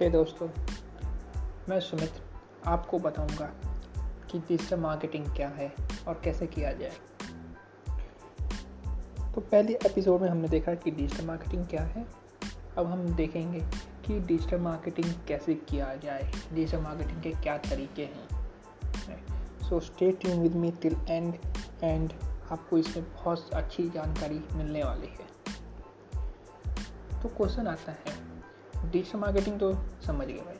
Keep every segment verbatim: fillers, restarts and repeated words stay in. हे दोस्तों, मैं सुमित आपको बताऊंगा कि डिजिटल मार्केटिंग क्या है और कैसे किया जाए। तो पहले एपिसोड में हमने देखा कि डिजिटल मार्केटिंग क्या है। अब हम देखेंगे कि डिजिटल मार्केटिंग कैसे किया जाए, डिजिटल मार्केटिंग के क्या तरीके हैं। So stay tune with me till end end आपको इसमें बहुत अच्छी जानकारी मिलने वाली है। तो क्वेश्चन आता है, डिजिटल मार्केटिंग तो समझ गए भाई,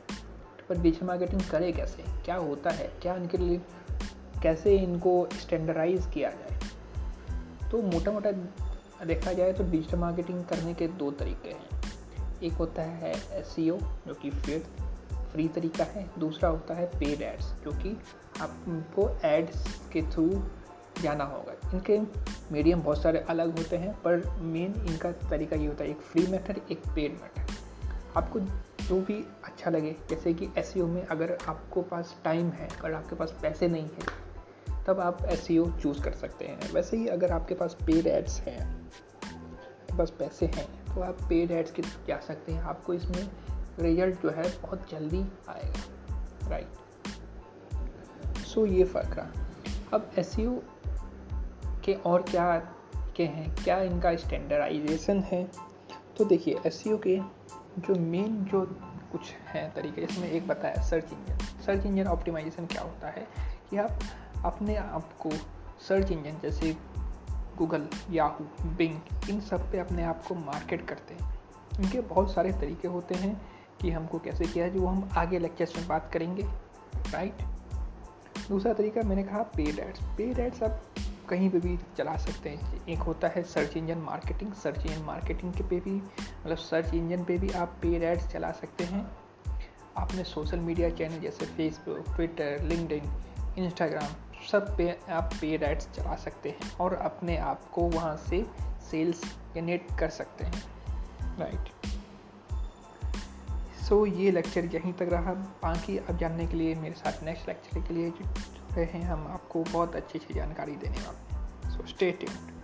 पर डिजिटल मार्केटिंग करे कैसे, क्या होता है, क्या इनके लिए कैसे इनको स्टैंडर्डाइज किया जाए। तो मोटा मोटा देखा जाए तो डिजिटल मार्केटिंग करने के दो तरीके हैं। एक होता है एसईओ जो कि फ्री फ्री तरीका है, दूसरा होता है पेड एड्स जो कि आपको एड्स के थ्रू जाना होगा। इनके मीडियम बहुत सारे अलग होते हैं, पर मेन इनका तरीका ये होता है, एक फ्री मेथड एक पेड मेथड। आपको जो भी अच्छा लगे, जैसे कि एसईओ में अगर आपको पास टाइम है, अगर आपके पास पैसे नहीं है, तब आप एसईओ चूज़ कर सकते हैं। वैसे ही अगर आपके पास पेड एड्स हैं, आपके पास पैसे हैं, तो आप पेड एड्स के जा सकते हैं। आपको इसमें रिजल्ट जो है बहुत जल्दी आएगा, राइट। सो ये फ़र्क रहा। अब एसईओ के और क्या के हैं, क्या इनका स्टैंडर्डाइजेशन है। तो देखिए एसईओ के जो मेन जो कुछ हैं तरीके, इसमें एक बताया search engine. Search engine optimisation क्या होता है कि आप अपने आप को सर्च इंजन जैसे गूगल, याहू, बिंग, इन सब पे अपने आप को मार्केट करते हैं। इनके बहुत सारे तरीके होते हैं कि हमको कैसे किया है, जो हम आगे लेक्चर्स में बात करेंगे, राइट। दूसरा तरीका मैंने कहा पेड एड्स। पेड एड्स आप कहीं पे भी चला सकते हैं। एक होता है search engine marketing. Search engine marketing के पे भी मतलब सर्च इंजन पे भी आप पेड एड्स चला सकते हैं। आपने सोशल मीडिया चैनल जैसे फेसबुक, ट्विटर, लिंक्डइन, इंस्टाग्राम, सब पे आप पेड एड्स चला सकते हैं और अपने आप को वहाँ से सेल्स जनरेट कर सकते हैं, राइट। सो ये लेक्चर यहीं तक रहा। बाकी आप जानने के लिए मेरे साथ नेक्स्ट लेक्चर के लिए रहे हैं, हम आपको बहुत अच्छी अच्छी जानकारी देने वाले हैं। So stay tuned.